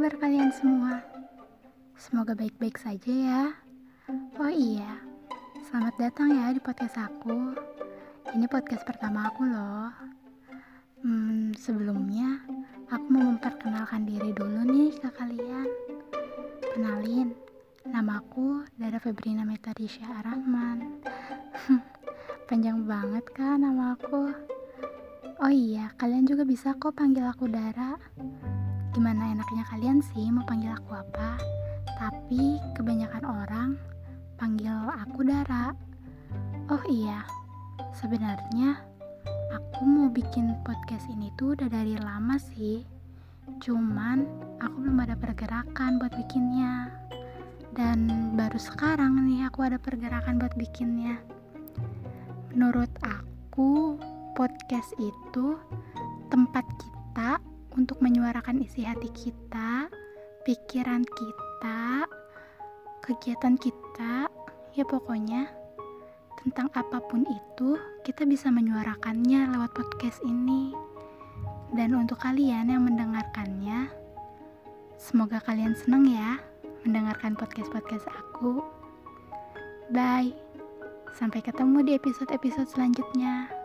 kabar kalian semua? Semoga baik-baik saja ya. Oh iya, selamat datang ya di podcast aku. Ini podcast pertama aku loh. Sebelumnya aku mau memperkenalkan diri dulu nih ke kalian. Kenalin, nama aku Dara Febrina Metarisha Rahman. Panjang banget kan nama aku. Oh iya, kalian juga bisa kok panggil aku Dara. Gimana enaknya kalian sih mau panggil aku apa? Tapi kebanyakan orang panggil aku Dara. Oh iya, sebenarnya aku mau bikin podcast ini tuh udah dari lama sih, cuman aku belum ada pergerakan buat bikinnya. Dan baru sekarang nih aku ada pergerakan buat bikinnya. Menurut aku, podcast itu tempat kita untuk menyuarakan isi hati kita, pikiran kita, kegiatan kita, ya pokoknya tentang apapun itu, kita bisa menyuarakannya lewat podcast ini. Dan untuk kalian yang mendengarkannya, semoga kalian senang ya mendengarkan podcast-podcast aku. Bye. Sampai ketemu di episode-episode selanjutnya.